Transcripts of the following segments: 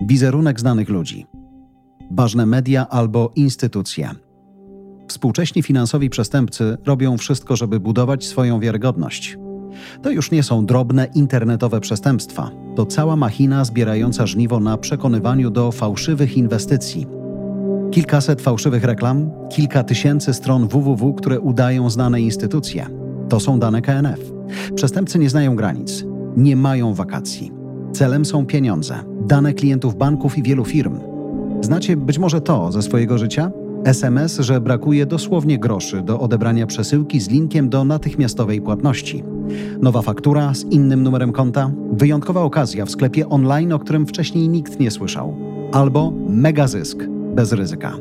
wizerunek znanych ludzi, ważne media albo instytucje. Współcześni finansowi przestępcy robią wszystko, żeby budować swoją wiarygodność. To już nie są drobne internetowe przestępstwa. To cała machina zbierająca żniwo na przekonywaniu do fałszywych inwestycji. Kilkaset fałszywych reklam, kilka tysięcy stron www, które udają znane instytucje. To są dane KNF. Przestępcy nie znają granic, nie mają wakacji. Celem są pieniądze, dane klientów banków i wielu firm. Znacie być może to ze swojego życia? SMS, że brakuje dosłownie groszy do odebrania przesyłki z linkiem do natychmiastowej płatności. Nowa faktura z innym numerem konta, wyjątkowa okazja w sklepie online, o którym wcześniej nikt nie słyszał. Albo mega zysk bez ryzyka.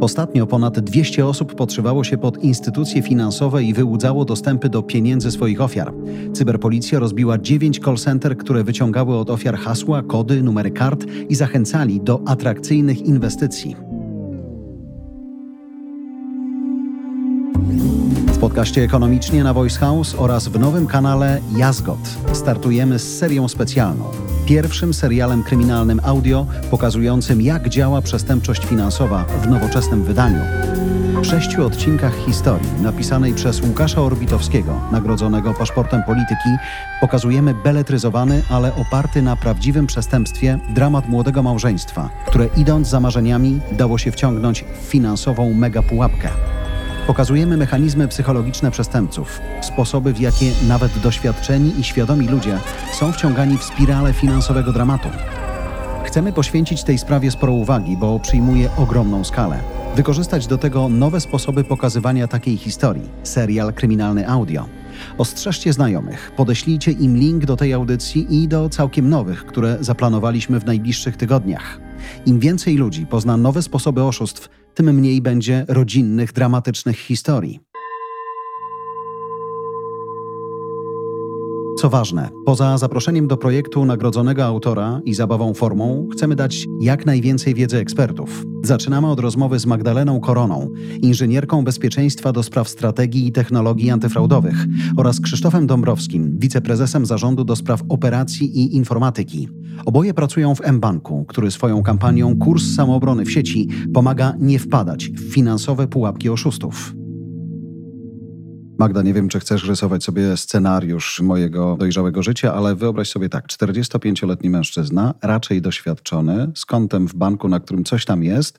Ostatnio ponad 200 osób podszywało się pod instytucje finansowe i wyłudzało dostępy do pieniędzy swoich ofiar. Cyberpolicja rozbiła 9 call center, które wyciągały od ofiar hasła, kody, numery kart i zachęcali do atrakcyjnych inwestycji. W podcaście Ekonomicznie na Voice House oraz w nowym kanale Jazgot startujemy z serią specjalną. Pierwszym serialem kryminalnym audio pokazującym, jak działa przestępczość finansowa w nowoczesnym wydaniu. W 6 odcinkach historii napisanej przez Łukasza Orbitowskiego, nagrodzonego paszportem polityki, pokazujemy beletryzowany, ale oparty na prawdziwym przestępstwie dramat młodego małżeństwa, które idąc za marzeniami dało się wciągnąć w finansową megapułapkę. Pokazujemy mechanizmy psychologiczne przestępców, sposoby, w jakie nawet doświadczeni i świadomi ludzie są wciągani w spiralę finansowego dramatu. Chcemy poświęcić tej sprawie sporo uwagi, bo przyjmuje ogromną skalę. Wykorzystać do tego nowe sposoby pokazywania takiej historii. Serial kryminalny audio. Ostrzeżcie znajomych, podeślijcie im link do tej audycji i do całkiem nowych, które zaplanowaliśmy w najbliższych tygodniach. Im więcej ludzi pozna nowe sposoby oszustw, tym mniej będzie rodzinnych, dramatycznych historii. Co ważne, poza zaproszeniem do projektu nagrodzonego autora i zabawą formą, chcemy dać jak najwięcej wiedzy ekspertów. Zaczynamy od rozmowy z Magdaleną Koroną, inżynierką bezpieczeństwa do spraw strategii i technologii antyfraudowych oraz Krzysztofem Dąbrowskim, wiceprezesem zarządu do spraw operacji i informatyki. Oboje pracują w mBanku, który swoją kampanią Kurs Samoobrony w sieci pomaga nie wpadać w finansowe pułapki oszustów. Magda, nie wiem, czy chcesz rysować sobie scenariusz mojego dojrzałego życia, ale wyobraź sobie tak, 45-letni mężczyzna, raczej doświadczony, z kontem w banku, na którym coś tam jest.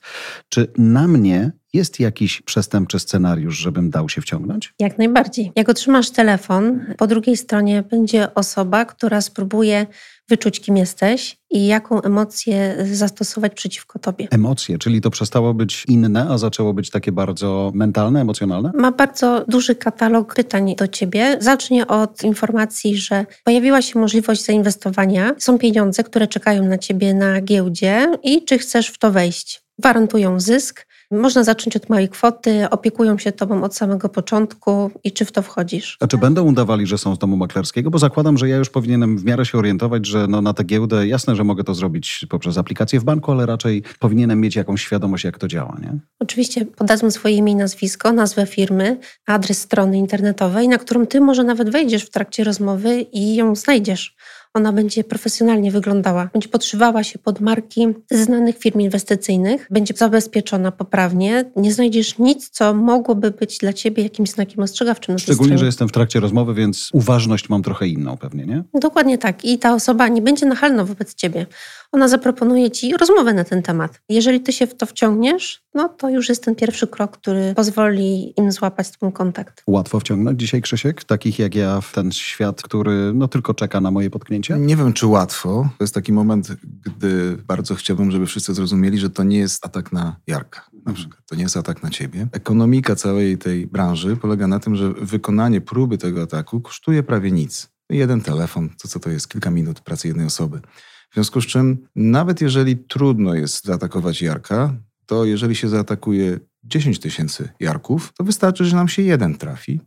Czy na mnie jest jakiś przestępczy scenariusz, żebym dał się wciągnąć? Jak najbardziej. Jak otrzymasz telefon, po drugiej stronie będzie osoba, która spróbuje wyczuć, kim jesteś i jaką emocję zastosować przeciwko tobie. Emocje, czyli to przestało być inne, a zaczęło być takie bardzo mentalne, emocjonalne? Ma bardzo duży katalog pytań do ciebie. Zacznie od informacji, że pojawiła się możliwość zainwestowania, są pieniądze, które czekają na ciebie na giełdzie i czy chcesz w to wejść. Gwarantują zysk. Można zacząć od małej kwoty, opiekują się tobą od samego początku i czy w to wchodzisz. A czy będą udawali, że są z domu maklerskiego? Bo zakładam, że ja już powinienem w miarę się orientować, że na tę giełdę jasne, że mogę to zrobić poprzez aplikację w banku, ale raczej powinienem mieć jakąś świadomość, jak to działa, nie? Oczywiście podadzą swoje imię i nazwisko, nazwę firmy, adres strony internetowej, na którą ty może nawet wejdziesz w trakcie rozmowy i ją znajdziesz. Ona będzie profesjonalnie wyglądała, będzie podszywała się pod marki znanych firm inwestycyjnych, będzie zabezpieczona poprawnie. Nie znajdziesz nic, co mogłoby być dla ciebie jakimś znakiem ostrzegawczym. Szczególnie, że jestem w trakcie rozmowy, więc uważność mam trochę inną pewnie, nie? Dokładnie tak. I ta osoba nie będzie nachalna wobec ciebie. Ona zaproponuje ci rozmowę na ten temat. Jeżeli ty się w to wciągniesz, no to już jest ten pierwszy krok, który pozwoli im złapać ten kontakt. Łatwo wciągnąć dzisiaj, Krzysiek, takich jak ja w ten świat, który tylko czeka na moje potknięcie? Nie wiem, czy łatwo. To jest taki moment, gdy bardzo chciałbym, żeby wszyscy zrozumieli, że to nie jest atak na Jarka, na przykład. To nie jest atak na ciebie. Ekonomika całej tej branży polega na tym, że wykonanie próby tego ataku kosztuje prawie nic. Jeden telefon, to co to jest? Kilka minut pracy jednej osoby. W związku z czym, nawet jeżeli trudno jest zaatakować Jarka, to jeżeli się zaatakuje 10 tysięcy Jarków, to wystarczy, że nam się jeden trafi.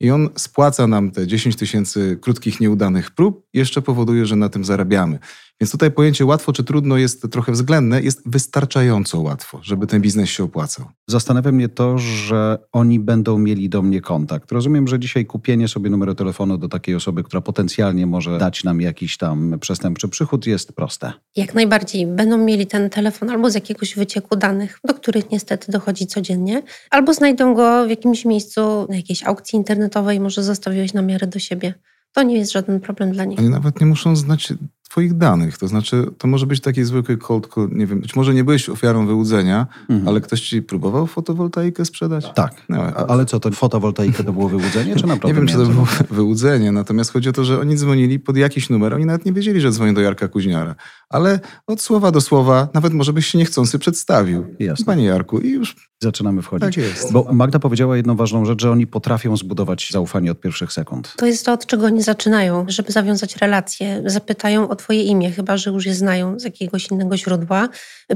I on spłaca nam te 10 tysięcy krótkich, nieudanych prób, jeszcze powoduje, że na tym zarabiamy. Więc tutaj pojęcie łatwo czy trudno jest trochę względne, jest wystarczająco łatwo, żeby ten biznes się opłacał. Zastanawia mnie to, że oni będą mieli do mnie kontakt. Rozumiem, że dzisiaj kupienie sobie numeru telefonu do takiej osoby, która potencjalnie może dać nam jakiś tam przestępczy przychód, jest proste. Jak najbardziej. Będą mieli ten telefon albo z jakiegoś wycieku danych, do których niestety dochodzi codziennie, albo znajdą go w jakimś miejscu, na jakiejś aukcji internetowej, może zostawiłeś namiary do siebie. To nie jest żaden problem dla nich. Oni nawet nie muszą znać twoich danych. To znaczy, to może być taki zwykły cold call, nie wiem, być może nie byłeś ofiarą wyłudzenia, ale ktoś ci próbował fotowoltaikę sprzedać? Tak. No, ale co, to fotowoltaikę to było wyłudzenie, czy naprawdę? Nie wiem, czy to było wyłudzenie, natomiast chodzi o to, że oni dzwonili pod jakiś numer, oni nawet nie wiedzieli, że dzwonią do Jarka Kuźniara. Ale od słowa do słowa, nawet może byś się niechcący przedstawił. Jasne. Panie Jarku, i już... Zaczynamy wchodzić. Tak jest. Bo Magda powiedziała jedną ważną rzecz, że oni potrafią zbudować zaufanie od pierwszych sekund. To jest to, od czego oni zaczynają, żeby zawiązać relacje. Zapytają o twoje imię, chyba że już je znają z jakiegoś innego źródła.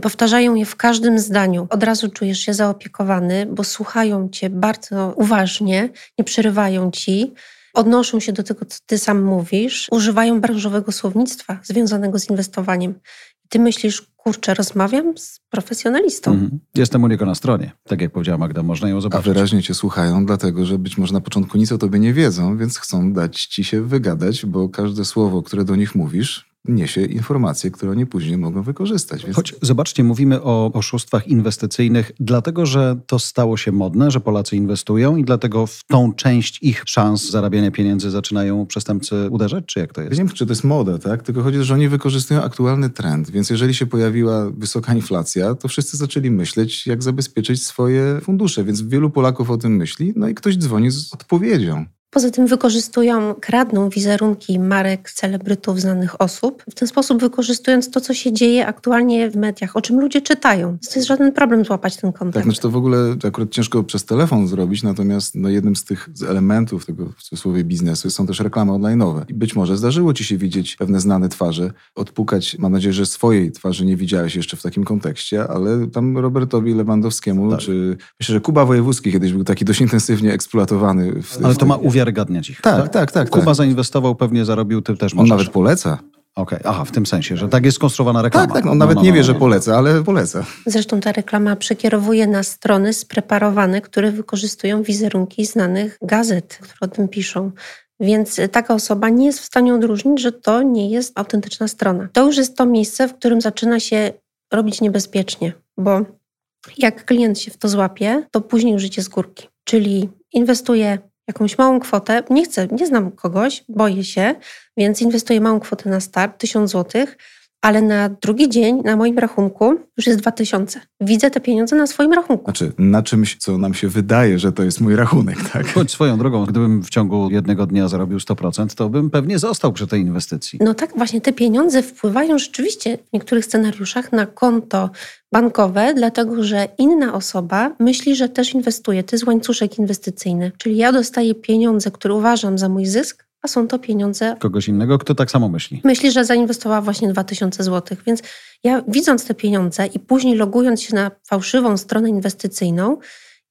Powtarzają je w każdym zdaniu. Od razu czujesz się zaopiekowany, bo słuchają cię bardzo uważnie, nie przerywają ci. Odnoszą się do tego, co ty sam mówisz. Używają branżowego słownictwa związanego z inwestowaniem. Ty myślisz, kurczę, rozmawiam z profesjonalistą. Jestem u niego na stronie. Tak jak powiedziała Magda, można ją zobaczyć. A wyraźnie cię słuchają, dlatego że być może na początku nic o tobie nie wiedzą, więc chcą dać ci się wygadać, bo każde słowo, które do nich mówisz, niesie informacje, które oni później mogą wykorzystać. Więc... Choć zobaczcie, mówimy o oszustwach inwestycyjnych, dlatego że to stało się modne, że Polacy inwestują i dlatego w tą część ich szans zarabiania pieniędzy zaczynają przestępcy uderzać, czy jak to jest? Ja nie wiem, czy to jest moda, tak? Tylko chodzi o to, że oni wykorzystują aktualny trend, więc jeżeli się pojawiła wysoka inflacja, to wszyscy zaczęli myśleć, jak zabezpieczyć swoje fundusze, więc wielu Polaków o tym myśli, no i ktoś dzwoni z odpowiedzią. Poza tym wykorzystują, kradną wizerunki marek, celebrytów, znanych osób. W ten sposób wykorzystując to, co się dzieje aktualnie w mediach, o czym ludzie czytają. To jest żaden problem złapać ten kontekst. Tak, znaczy to w ogóle to akurat ciężko przez telefon zrobić, natomiast jednym z tych elementów tego w cudzysłowie biznesu są też reklamy online'owe. I być może zdarzyło ci się widzieć pewne znane twarze, odpukać, mam nadzieję, że swojej twarzy nie widziałeś jeszcze w takim kontekście, ale tam Robertowi Lewandowskiemu, tak. Czy myślę, że Kuba Wojewódzki kiedyś był taki dość intensywnie eksploatowany. Ale to ma uwiarygadniać ich. Tak. Kuba zainwestował, pewnie zarobił, ty też możesz. On nawet poleca. Okej, aha, w tym sensie, że tak jest skonstruowana reklama. Tak, on nawet nie wie, że poleca, ale poleca. Zresztą ta reklama przekierowuje na strony spreparowane, które wykorzystują wizerunki znanych gazet, które o tym piszą. Więc taka osoba nie jest w stanie odróżnić, że to nie jest autentyczna strona. To już jest to miejsce, w którym zaczyna się robić niebezpiecznie, bo jak klient się w to złapie, to później już idzie z górki. Czyli inwestuje jakąś małą kwotę, nie znam kogoś, boję się, więc inwestuję małą kwotę na start, 1000 zł, ale na drugi dzień na moim rachunku już jest 2000. Widzę te pieniądze na swoim rachunku. Znaczy na czymś, co nam się wydaje, że to jest mój rachunek, tak? Choć swoją drogą, gdybym w ciągu jednego dnia zarobił 100%, to bym pewnie został przy tej inwestycji. No tak, właśnie te pieniądze wpływają rzeczywiście w niektórych scenariuszach na konto bankowe, dlatego że inna osoba myśli, że też inwestuje. To jest łańcuszek inwestycyjny. Czyli ja dostaję pieniądze, które uważam za mój zysk, a są to pieniądze... kogoś innego, kto tak samo myśli. Myśli, że zainwestowała właśnie 2000 zł, więc ja widząc te pieniądze i później logując się na fałszywą stronę inwestycyjną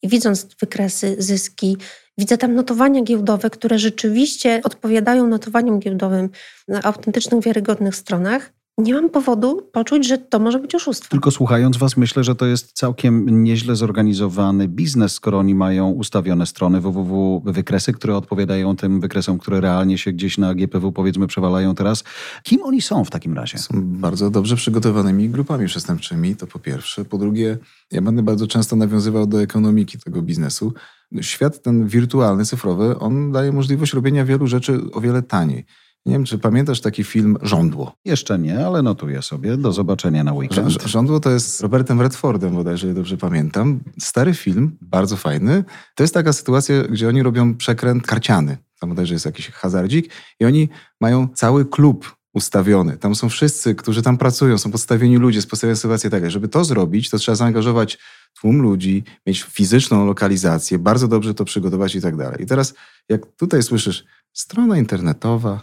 i widząc wykresy, zyski, widzę tam notowania giełdowe, które rzeczywiście odpowiadają notowaniom giełdowym na autentycznych, wiarygodnych stronach, nie mam powodu poczuć, że to może być oszustwo. Tylko słuchając was, myślę, że to jest całkiem nieźle zorganizowany biznes, skoro oni mają ustawione strony www, wykresy, które odpowiadają tym wykresom, które realnie się gdzieś na GPW, powiedzmy, przewalają teraz. Kim oni są w takim razie? Są bardzo dobrze przygotowanymi grupami przestępczymi, to po pierwsze. Po drugie, ja będę bardzo często nawiązywał do ekonomiki tego biznesu. Świat ten wirtualny, cyfrowy, on daje możliwość robienia wielu rzeczy o wiele taniej. Nie wiem, czy pamiętasz taki film Żądło? Jeszcze nie, ale notuję sobie. Do zobaczenia na weekend. Żądło to jest z Robertem Redfordem bodajże, dobrze pamiętam. Stary film, bardzo fajny. To jest taka sytuacja, gdzie oni robią przekręt karciany. Tam bodajże jest jakiś hazardzik i oni mają cały klub ustawiony. Tam są wszyscy, którzy tam pracują, są podstawieni ludzie, jest podstawiona sytuacja taka. Żeby to zrobić, to trzeba zaangażować tłum ludzi, mieć fizyczną lokalizację, bardzo dobrze to przygotować i tak dalej. I teraz, jak tutaj słyszysz, strona internetowa,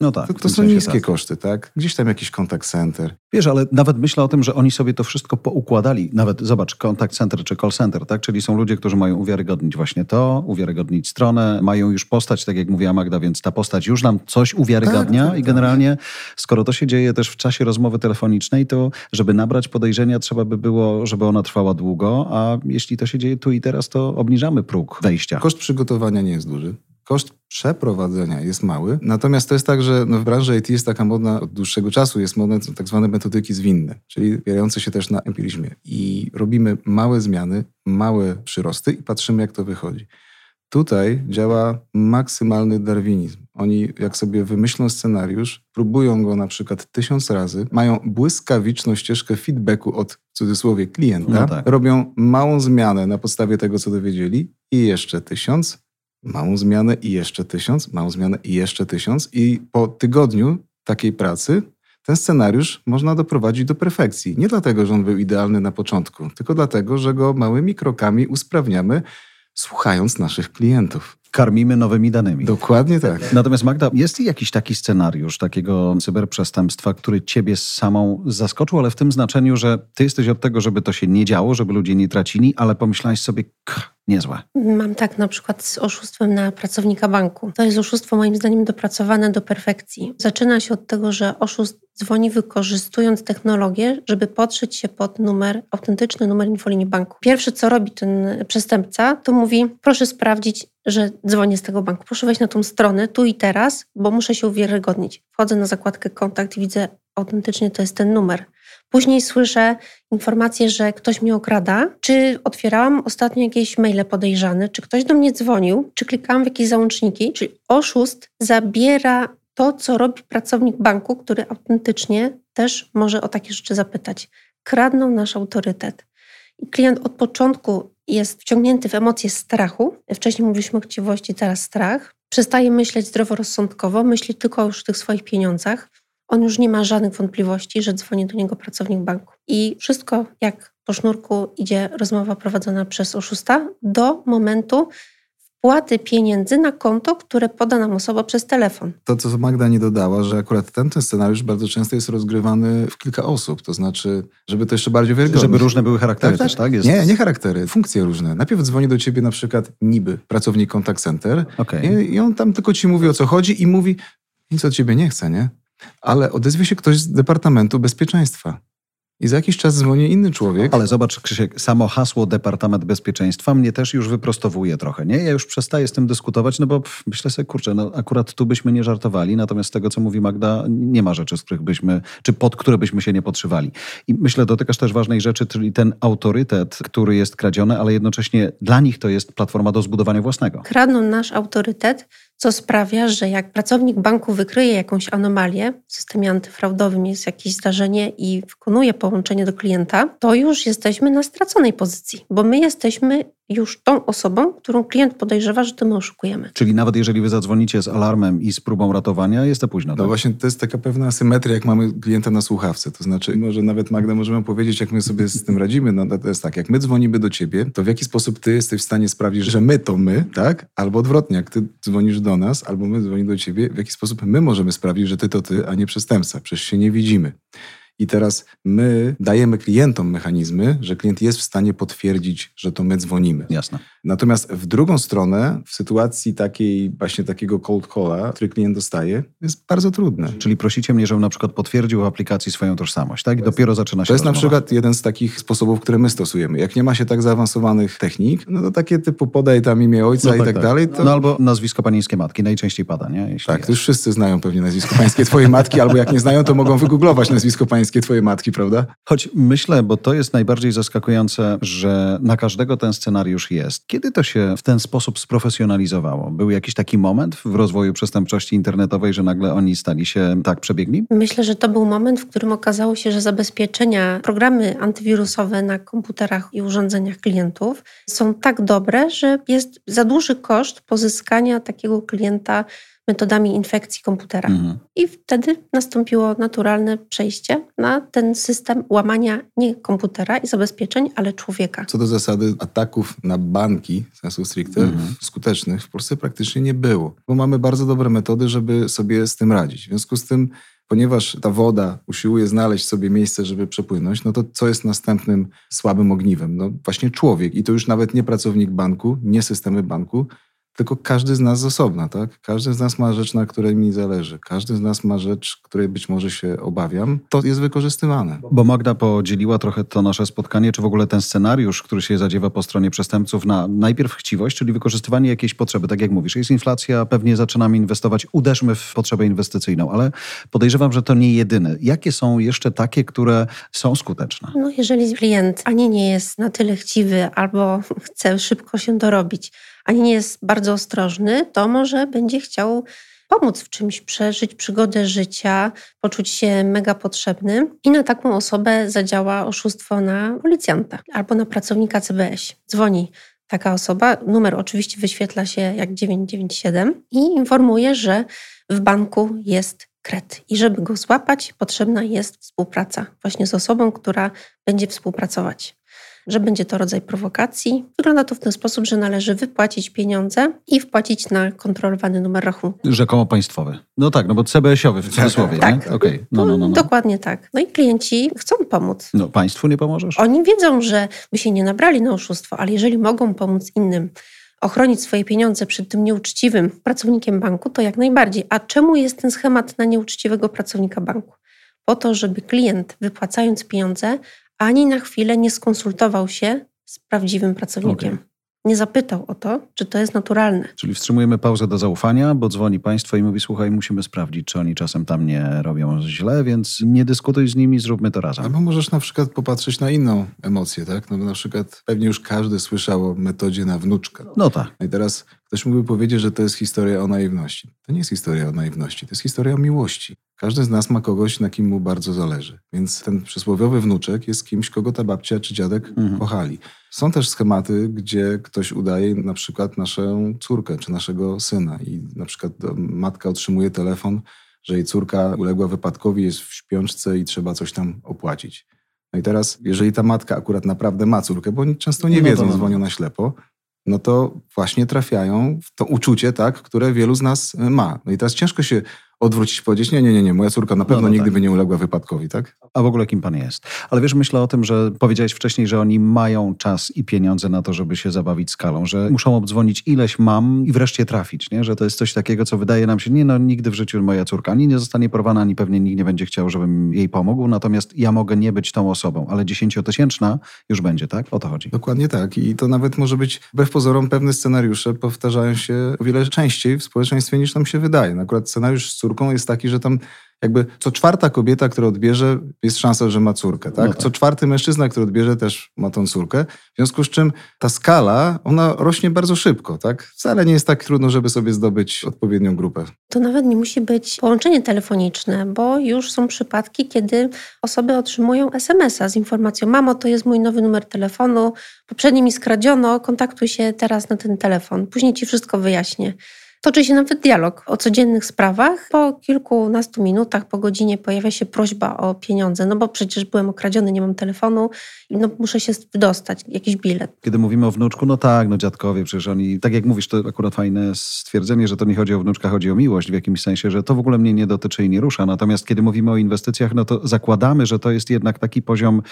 No tak. Tylko to są niskie koszty, tak? Gdzieś tam jakiś contact center. Wiesz, ale nawet myślę o tym, że oni sobie to wszystko poukładali. Nawet, zobacz, contact center czy call center, tak? Czyli są ludzie, którzy mają uwiarygodnić właśnie to, uwiarygodnić stronę, mają już postać, tak jak mówiła Magda, więc ta postać już nam coś uwiarygadnia i generalnie, skoro to się dzieje też w czasie rozmowy telefonicznej, to żeby nabrać podejrzenia, trzeba by było, żeby ona trwała długo, a jeśli to się dzieje tu i teraz, to obniżamy próg wejścia. Koszt przygotowania nie jest duży. Koszt przeprowadzenia jest mały, natomiast to jest tak, że w branży IT jest taka modna, od dłuższego czasu jest modne tak zwane metodyki zwinne, czyli opierające się też na empiryzmie. I robimy małe zmiany, małe przyrosty i patrzymy, jak to wychodzi. Tutaj działa maksymalny darwinizm. Oni, jak sobie wymyślą scenariusz, próbują go na przykład 1000 razy, mają błyskawiczną ścieżkę feedbacku od, w cudzysłowie, klienta, no tak. Robią małą zmianę na podstawie tego, co dowiedzieli i jeszcze 1000, małą zmianę i jeszcze 1000, małą zmianę i jeszcze 1000 i po tygodniu takiej pracy ten scenariusz można doprowadzić do perfekcji. Nie dlatego, że on był idealny na początku, tylko dlatego, że go małymi krokami usprawniamy, słuchając naszych klientów. Karmimy nowymi danymi. Dokładnie tak. Natomiast Magda, jest jakiś taki scenariusz takiego cyberprzestępstwa, który ciebie samą zaskoczył, ale w tym znaczeniu, że ty jesteś od tego, żeby to się nie działo, żeby ludzie nie tracili, ale pomyślałaś sobie, niezłe. Mam tak na przykład z oszustwem na pracownika banku. To jest oszustwo moim zdaniem dopracowane do perfekcji. Zaczyna się od tego, że oszust dzwoni wykorzystując technologię, żeby podszyć się pod numer, autentyczny numer infolinii banku. Pierwsze, co robi ten przestępca, to mówi, proszę sprawdzić, że dzwonię z tego banku. Proszę wejść na tą stronę tu i teraz, bo muszę się uwiarygodnić. Wchodzę na zakładkę kontakt i widzę, autentycznie to jest ten numer. Później słyszę informację, że ktoś mnie okrada, czy otwierałam ostatnio jakieś maile podejrzane, czy ktoś do mnie dzwonił, czy klikałam w jakieś załączniki. Czyli oszust zabiera to, co robi pracownik banku, który autentycznie też może o takie rzeczy zapytać. Kradną nasz autorytet. I klient od początku jest wciągnięty w emocje strachu. Wcześniej mówiliśmy o chciwości, teraz strach. Przestaje myśleć zdroworozsądkowo, myśli tylko już o tych swoich pieniądzach. On już nie ma żadnych wątpliwości, że dzwoni do niego pracownik banku. I wszystko jak po sznurku idzie rozmowa prowadzona przez oszusta do momentu wpłaty pieniędzy na konto, które poda nam osoba przez telefon. To, co Magda nie dodała, że akurat ten scenariusz bardzo często jest rozgrywany w kilka osób, to znaczy, żeby to jeszcze bardziej wiarygodne. Żeby różne były charaktery też, tak? Jest. Nie charaktery, funkcje różne. Najpierw dzwoni do ciebie na przykład niby pracownik contact center i on tam tylko ci mówi, o co chodzi i mówi, nic od ciebie nie chce, nie? Ale odezwie się ktoś z Departamentu Bezpieczeństwa. I za jakiś czas dzwoni inny człowiek. Ale zobacz, Krzysiek, samo hasło Departament Bezpieczeństwa mnie też już wyprostowuje trochę, nie? Ja już przestaję z tym dyskutować, no bo myślę sobie, kurczę, no akurat tu byśmy nie żartowali, natomiast z tego, co mówi Magda, nie ma rzeczy, z których byśmy, czy pod które byśmy się nie podszywali. I myślę, dotykasz też ważnej rzeczy, czyli ten autorytet, który jest kradziony, ale jednocześnie dla nich to jest platforma do zbudowania własnego. Kradną nasz autorytet, co sprawia, że jak pracownik banku wykryje jakąś anomalię, w systemie antyfraudowym jest jakieś zdarzenie i wykonuje połączenie do klienta, to już jesteśmy na straconej pozycji, bo my jesteśmy już tą osobą, którą klient podejrzewa, że to my oszukujemy. Czyli nawet jeżeli wy zadzwonicie z alarmem i z próbą ratowania, jest to późno. No tak? Właśnie to jest taka pewna asymetria, jak mamy klienta na słuchawce. To znaczy, może nawet Magda, możemy powiedzieć, jak my sobie z tym radzimy. No to jest tak, jak my dzwonimy do ciebie, to w jaki sposób ty jesteś w stanie sprawdzić, że my to my, tak? Albo odwrotnie, jak ty dzwonisz do nas, albo my dzwonimy do ciebie, w jaki sposób my możemy sprawdzić, że ty to ty, a nie przestępca. Przecież się nie widzimy. I teraz my dajemy klientom mechanizmy, że klient jest w stanie potwierdzić, że to my dzwonimy. Jasne. Natomiast w drugą stronę, w sytuacji takiej właśnie takiego cold calla, który klient dostaje, jest bardzo trudne. Czyli prosicie mnie, żebym na przykład potwierdził w aplikacji swoją tożsamość, tak? I dopiero zaczyna się rozmowa. To jest na przykład jeden z takich sposobów, które my stosujemy. Jak nie ma się tak zaawansowanych technik, no to takie typu podaj tam imię ojca i tak dalej. To... No albo nazwisko panieńskie matki, najczęściej pada, nie? Jeśli tak, to już wszyscy znają pewnie nazwisko pańskie twojej matki, albo jak nie znają, to mogą wygooglować nazwisko pańskie twojej matki, prawda? Choć myślę, bo to jest najbardziej zaskakujące, że na każdego ten scenariusz jest. Kiedy to się w ten sposób sprofesjonalizowało? Był jakiś taki moment w rozwoju przestępczości internetowej, że nagle oni stali się tak przebiegli? Myślę, że to był moment, w którym okazało się, że zabezpieczenia, programy antywirusowe na komputerach i urządzeniach klientów są tak dobre, że jest za duży koszt pozyskania takiego klienta metodami infekcji komputera. Mhm. I wtedy nastąpiło naturalne przejście na ten system łamania nie komputera i zabezpieczeń, ale człowieka. Co do zasady ataków na banki, sensu stricte, skutecznych w Polsce praktycznie nie było, bo mamy bardzo dobre metody, żeby sobie z tym radzić. W związku z tym, ponieważ ta woda usiłuje znaleźć sobie miejsce, żeby przepłynąć, no to co jest następnym słabym ogniwem? No właśnie człowiek. I to już nawet nie pracownik banku, nie systemy banku, tylko każdy z nas z osobna, tak? Każdy z nas ma rzecz, na której mi zależy. Każdy z nas ma rzecz, której być może się obawiam. To jest wykorzystywane. Bo Magda podzieliła trochę to nasze spotkanie, czy w ogóle ten scenariusz, który się zadziewa po stronie przestępców na najpierw chciwość, czyli wykorzystywanie jakiejś potrzeby. Tak jak mówisz, jest inflacja, pewnie zaczynamy inwestować, uderzmy w potrzebę inwestycyjną, ale podejrzewam, że to nie jedyny. Jakie są jeszcze takie, które są skuteczne? No jeżeli klient ani nie jest na tyle chciwy, albo chce szybko się dorobić, ani nie jest bardzo ostrożny, to może będzie chciał pomóc w czymś, przeżyć przygodę życia, poczuć się mega potrzebnym i na taką osobę zadziała oszustwo na policjanta albo na pracownika CBŚ. Dzwoni taka osoba, numer oczywiście wyświetla się jak 997 i informuje, że w banku jest kret i żeby go złapać, potrzebna jest współpraca właśnie z osobą, która będzie współpracować. Że będzie to rodzaj prowokacji. Wygląda to w ten sposób, że należy wypłacić pieniądze i wpłacić na kontrolowany numer rachunku. Rzekomo państwowy. No tak, no bo CBŚ-owy w cudzysłowie, tak. Nie? Okay. No. Dokładnie tak. No i klienci chcą pomóc. No państwu nie pomożesz? Oni wiedzą, że by się nie nabrali na oszustwo, ale jeżeli mogą pomóc innym, ochronić swoje pieniądze przed tym nieuczciwym pracownikiem banku, to jak najbardziej. A czemu jest ten schemat na nieuczciwego pracownika banku? Po to, żeby klient wypłacając pieniądze ani na chwilę nie skonsultował się z prawdziwym pracownikiem. Okay. Nie zapytał o to, czy to jest naturalne. Czyli wstrzymujemy pauzę do zaufania, bo dzwoni państwo i mówi, słuchaj, musimy sprawdzić, czy oni czasem tam nie robią źle, więc nie dyskutuj z nimi, zróbmy to razem. Albo możesz na przykład popatrzeć na inną emocję, tak? No bo na przykład pewnie już każdy słyszał o metodzie na wnuczka. No tak. I teraz ktoś mógłby powiedzieć, że to jest historia o naiwności. To nie jest historia o naiwności, to jest historia o miłości. Każdy z nas ma kogoś, na kim mu bardzo zależy. Więc ten przysłowiowy wnuczek jest kimś, kogo ta babcia czy dziadek kochali. Są też schematy, gdzie ktoś udaje na przykład naszą córkę czy naszego syna i na przykład matka otrzymuje telefon, że jej córka uległa wypadkowi, jest w śpiączce i trzeba coś tam opłacić. No i teraz, jeżeli ta matka akurat naprawdę ma córkę, bo oni często nie wiedzą, dzwonią na ślepo, no to właśnie trafiają w to uczucie, tak, które wielu z nas ma. No i teraz ciężko się odwrócić i powiedzieć, nie, moja córka na pewno nigdy by nie uległa wypadkowi, tak? A w ogóle kim pan jest? Ale wiesz, myślę o tym, że powiedziałeś wcześniej, że oni mają czas i pieniądze na to, żeby się zabawić skalą, że muszą obdzwonić ileś mam i wreszcie trafić, nie? Że to jest coś takiego, co wydaje nam się, nigdy w życiu moja córka ani nie zostanie porwana, ani pewnie nikt nie będzie chciał, żebym jej pomógł, natomiast ja mogę nie być tą osobą, ale 10-tysięczna już będzie, tak? O to chodzi. Dokładnie tak i to nawet może być, wbrew pozorom, pewne scenariusze powtarzają się o wiele częściej w społeczeństwie niż nam się wydaje. No akurat scenariusz z córką jest taki, że tam jakby co czwarta kobieta, która odbierze, jest szansa, że ma córkę, tak? No tak. Co czwarty mężczyzna, który odbierze, też ma tą córkę. W związku z czym ta skala, ona rośnie bardzo szybko, tak? Wcale nie jest tak trudno, żeby sobie zdobyć odpowiednią grupę. To nawet nie musi być połączenie telefoniczne, bo już są przypadki, kiedy osoby otrzymują SMS-a z informacją, mamo, to jest mój nowy numer telefonu, poprzedni mi skradziono, kontaktuj się teraz na ten telefon, później ci wszystko wyjaśnię. Toczy się nawet dialog o codziennych sprawach. Po kilkunastu minutach, po godzinie pojawia się prośba o pieniądze, no bo przecież byłem okradziony, nie mam telefonu, no muszę się wydostać, jakiś bilet. Kiedy mówimy o wnuczku, dziadkowie, przecież oni, tak jak mówisz, to akurat fajne stwierdzenie, że to nie chodzi o wnuczka, chodzi o miłość w jakimś sensie, że to w ogóle mnie nie dotyczy i nie rusza. Natomiast kiedy mówimy o inwestycjach, no to zakładamy, że to jest jednak taki poziom,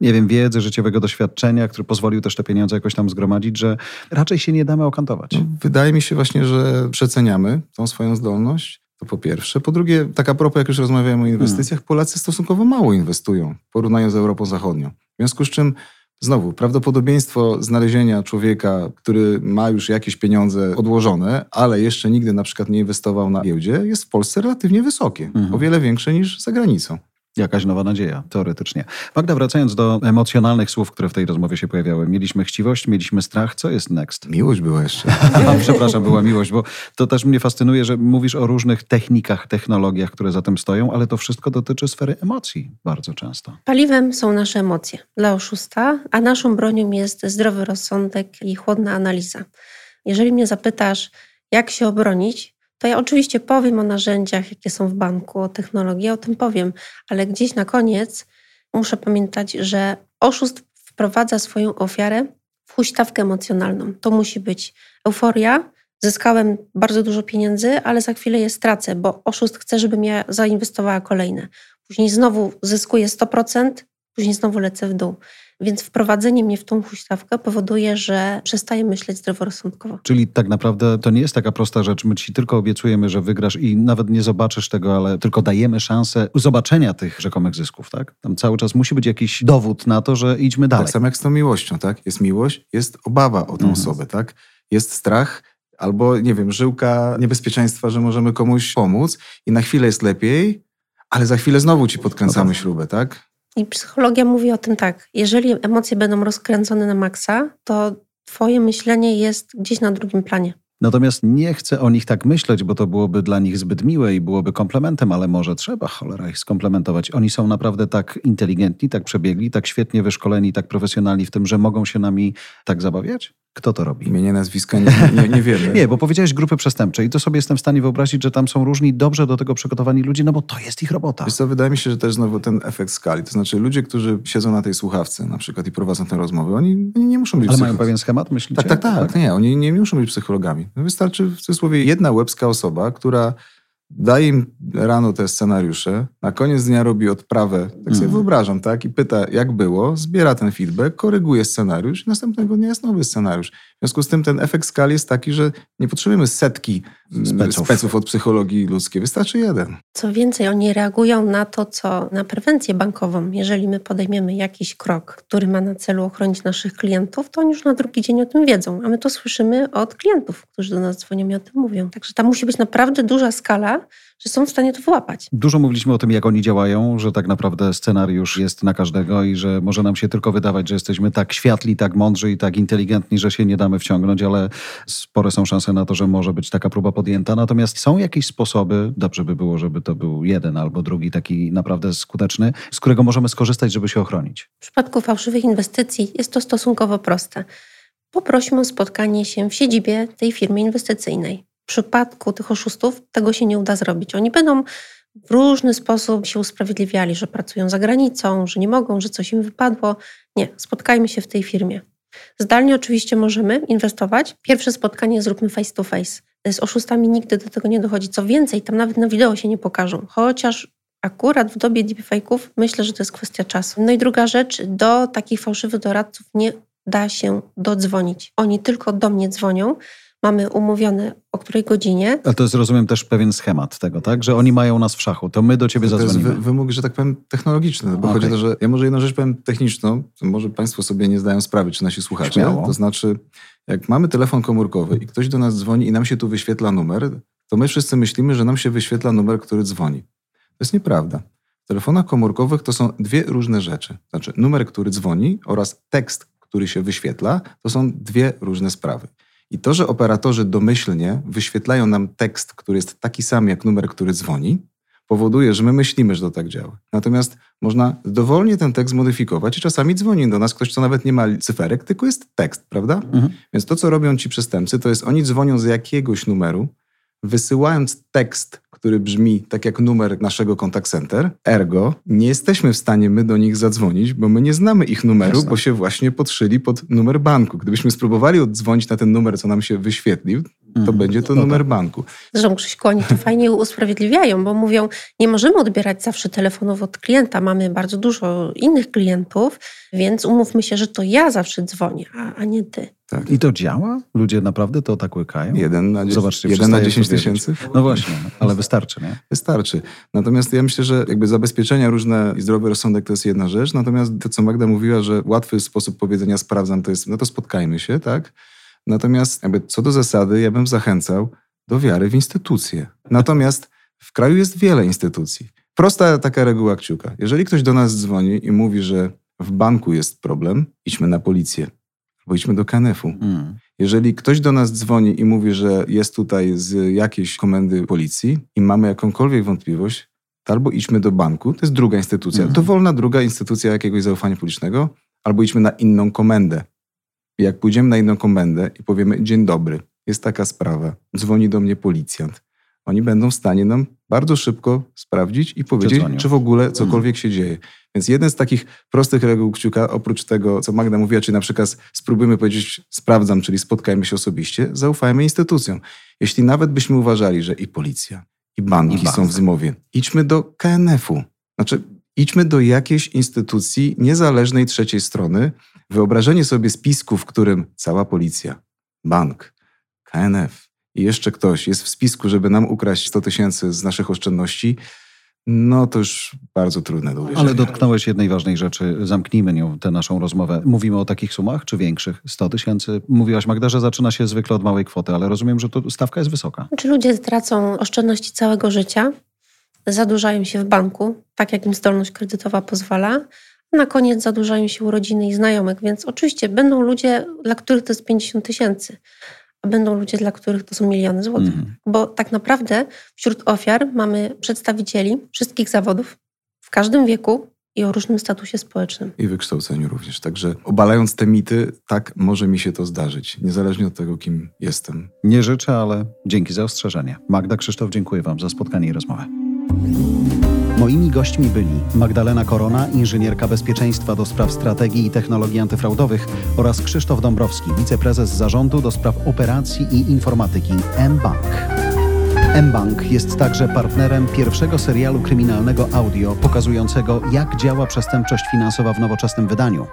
wiedzy, życiowego doświadczenia, który pozwolił też te pieniądze jakoś tam zgromadzić, że raczej się nie damy okantować. No, wydaje mi się właśnie, że przeceniamy tą swoją zdolność, to po pierwsze. Po drugie, tak a propos, jak już rozmawiałem o inwestycjach, Polacy stosunkowo mało inwestują w porównaniu z Europą Zachodnią. W związku z czym, znowu, prawdopodobieństwo znalezienia człowieka, który ma już jakieś pieniądze odłożone, ale jeszcze nigdy na przykład nie inwestował na giełdzie, jest w Polsce relatywnie wysokie. O wiele większe niż za granicą. Jakaś nowa nadzieja, teoretycznie. Magda, wracając do emocjonalnych słów, które w tej rozmowie się pojawiały. Mieliśmy chciwość, mieliśmy strach. Co jest next? Miłość była jeszcze. Przepraszam, była miłość, bo to też mnie fascynuje, że mówisz o różnych technikach, technologiach, które za tym stoją, ale to wszystko dotyczy sfery emocji bardzo często. Paliwem są nasze emocje dla oszusta, a naszą bronią jest zdrowy rozsądek i chłodna analiza. Jeżeli mnie zapytasz, jak się obronić, to ja oczywiście powiem o narzędziach, jakie są w banku, o technologii, o tym powiem, ale gdzieś na koniec muszę pamiętać, że oszust wprowadza swoją ofiarę w huśtawkę emocjonalną. To musi być euforia, zyskałem bardzo dużo pieniędzy, ale za chwilę je stracę, bo oszust chce, żebym ja zainwestowała kolejne. Później znowu zyskuję 100%, później znowu lecę w dół. Więc wprowadzenie mnie w tą huśtawkę powoduje, że przestaję myśleć zdroworozsądkowo. Czyli tak naprawdę to nie jest taka prosta rzecz. My ci tylko obiecujemy, że wygrasz i nawet nie zobaczysz tego, ale tylko dajemy szansę zobaczenia tych rzekomych zysków, tak? Tam cały czas musi być jakiś dowód na to, że idźmy dalej. Tak samo jak z tą miłością, tak? Jest miłość, jest obawa o tę osobę, tak? Jest strach albo, nie wiem, żyłka niebezpieczeństwa, że możemy komuś pomóc i na chwilę jest lepiej, ale za chwilę znowu ci podkręcamy śrubę, tak? I psychologia mówi o tym tak, jeżeli emocje będą rozkręcone na maksa, to twoje myślenie jest gdzieś na drugim planie. Natomiast nie chcę o nich tak myśleć, bo to byłoby dla nich zbyt miłe i byłoby komplementem, ale może trzeba, cholera, ich skomplementować. Oni są naprawdę tak inteligentni, tak przebiegli, tak świetnie wyszkoleni, tak profesjonalni w tym, że mogą się nami tak zabawiać? Kto to robi? Imienia, nazwiska nie wiemy. Nie, bo powiedziałeś grupy przestępcze i to sobie jestem w stanie wyobrazić, że tam są różni, dobrze do tego przygotowani ludzie, no bo to jest ich robota. Wiesz co, wydaje mi się, że też znowu ten efekt skali. To znaczy ludzie, którzy siedzą na tej słuchawce na przykład i prowadzą tę rozmowę, oni nie muszą być psychologami. Ale mają pewien schemat, myślicie? Tak. Nie, oni nie muszą być psychologami. No wystarczy w cudzysłowie jedna łebska osoba, która daje im rano te scenariusze, na koniec dnia robi odprawę, tak sobie wyobrażam, tak? I pyta, jak było, zbiera ten feedback, koryguje scenariusz i następnego dnia jest nowy scenariusz. W związku z tym ten efekt skali jest taki, że nie potrzebujemy setki speców od psychologii ludzkiej, wystarczy jeden. Co więcej, oni reagują na to, co na prewencję bankową. Jeżeli my podejmiemy jakiś krok, który ma na celu ochronić naszych klientów, to oni już na drugi dzień o tym wiedzą, a my to słyszymy od klientów, którzy do nas dzwonią i o tym mówią. Także tam musi być naprawdę duża skala, że są w stanie to wyłapać. Dużo mówiliśmy o tym, jak oni działają, że tak naprawdę scenariusz jest na każdego i że może nam się tylko wydawać, że jesteśmy tak światli, tak mądrzy i tak inteligentni, że się nie damy wciągnąć, ale spore są szanse na to, że może być taka próba podjęta. Natomiast są jakieś sposoby, dobrze by było, żeby to był jeden albo drugi taki naprawdę skuteczny, z którego możemy skorzystać, żeby się ochronić. W przypadku fałszywych inwestycji jest to stosunkowo proste. Poprośmy o spotkanie się w siedzibie tej firmy inwestycyjnej. W przypadku tych oszustów tego się nie uda zrobić. Oni będą w różny sposób się usprawiedliwiali, że pracują za granicą, że nie mogą, że coś im wypadło. Nie, spotkajmy się w tej firmie. Zdalnie oczywiście możemy inwestować. Pierwsze spotkanie zróbmy face to face. Z oszustami nigdy do tego nie dochodzi. Co więcej, tam nawet na wideo się nie pokażą. Chociaż akurat w dobie deepfake'ów myślę, że to jest kwestia czasu. No i druga rzecz, do takich fałszywych doradców nie da się dodzwonić. Oni tylko do mnie dzwonią. Mamy umówione o której godzinie. Ale to jest, rozumiem, też pewien schemat tego, tak? Że oni mają nas w szachu, to my do ciebie zadzwonimy. To jest wymóg, że tak powiem, technologiczny, bo chodzi o to, że ja może jedną rzecz powiem techniczną, to może państwo sobie nie zdają sprawy, czy nasi słuchacze. Śmiało. To znaczy, jak mamy telefon komórkowy i ktoś do nas dzwoni i nam się tu wyświetla numer, to my wszyscy myślimy, że nam się wyświetla numer, który dzwoni. To jest nieprawda. W telefonach komórkowych to są dwie różne rzeczy. Znaczy numer, który dzwoni oraz tekst, który się wyświetla, to są dwie różne sprawy. I to, że operatorzy domyślnie wyświetlają nam tekst, który jest taki sam jak numer, który dzwoni, powoduje, że my myślimy, że to tak działa. Natomiast można dowolnie ten tekst modyfikować i czasami dzwoni do nas ktoś, co nawet nie ma cyferek, tylko jest tekst, prawda? Mhm. Więc to, co robią ci przestępcy, to jest oni dzwonią z jakiegoś numeru, wysyłając tekst, który brzmi tak jak numer naszego contact center, ergo nie jesteśmy w stanie my do nich zadzwonić, bo my nie znamy ich numeru, bo się właśnie podszyli pod numer banku. Gdybyśmy spróbowali oddzwonić na ten numer, co nam się wyświetlił, to będzie to numer banku. Zresztą, Krzyśku, oni to fajnie usprawiedliwiają, bo mówią, nie możemy odbierać zawsze telefonów od klienta, mamy bardzo dużo innych klientów, więc umówmy się, że to ja zawsze dzwonię, a nie ty. Tak. I to działa? Ludzie naprawdę to tak łykają? 1 na 10 tysięcy? No właśnie, ale wystarczy, nie? Wystarczy. Natomiast ja myślę, że jakby zabezpieczenia różne i zdrowy rozsądek to jest jedna rzecz, natomiast to, co Magda mówiła, że łatwy sposób powiedzenia sprawdzam, to jest, no to spotkajmy się, tak? Natomiast jakby co do zasady, ja bym zachęcał do wiary w instytucje. Natomiast w kraju jest wiele instytucji. Prosta taka reguła kciuka. Jeżeli ktoś do nas dzwoni i mówi, że w banku jest problem, idźmy na policję. Bo idźmy do KNF-u. Jeżeli ktoś do nas dzwoni i mówi, że jest tutaj z jakiejś komendy policji i mamy jakąkolwiek wątpliwość, to albo idźmy do banku, to jest druga instytucja, dowolna druga instytucja jakiegoś zaufania publicznego, albo idźmy na inną komendę. I jak pójdziemy na inną komendę i powiemy, dzień dobry, jest taka sprawa, dzwoni do mnie policjant, oni będą w stanie nam bardzo szybko sprawdzić i powiedzieć, czy w ogóle cokolwiek się dzieje. Więc jeden z takich prostych reguł kciuka, oprócz tego, co Magda mówiła, czyli na przykład spróbujmy powiedzieć sprawdzam, czyli spotkajmy się osobiście, zaufajmy instytucjom. Jeśli nawet byśmy uważali, że i policja, i banki są w zmowie, idźmy do KNF-u. Znaczy, idźmy do jakiejś instytucji niezależnej trzeciej strony. Wyobrażenie sobie spisku, w którym cała policja, bank, KNF i jeszcze ktoś jest w spisku, żeby nam ukraść 100 tysięcy z naszych oszczędności, no to już bardzo trudne do uwierzenia. Ale dotknąłeś jednej ważnej rzeczy. Zamknijmy nią tę naszą rozmowę. Mówimy o takich sumach, czy większych? 100 tysięcy? Mówiłaś, Magda, że zaczyna się zwykle od małej kwoty, ale rozumiem, że to stawka jest wysoka. Czy ludzie tracą oszczędności całego życia, zadłużają się w banku, tak jak im zdolność kredytowa pozwala, na koniec zadłużają się u rodziny i znajomych, więc oczywiście będą ludzie, dla których to jest 50 tysięcy, a będą ludzie, dla których to są miliony złotych. Bo tak naprawdę wśród ofiar mamy przedstawicieli wszystkich zawodów w każdym wieku i o różnym statusie społecznym. I wykształceniu również. Także obalając te mity, tak może mi się to zdarzyć, niezależnie od tego, kim jestem. Nie życzę, ale dzięki za ostrzeżenie. Magda, Krzysztof, dziękuję Wam za spotkanie i rozmowę. Moimi gośćmi byli Magdalena Korona, inżynierka bezpieczeństwa do spraw strategii i technologii antyfraudowych oraz Krzysztof Dąbrowski, wiceprezes zarządu do spraw operacji i informatyki mBank. mBank jest także partnerem pierwszego serialu kryminalnego audio pokazującego, jak działa przestępczość finansowa w nowoczesnym wydaniu.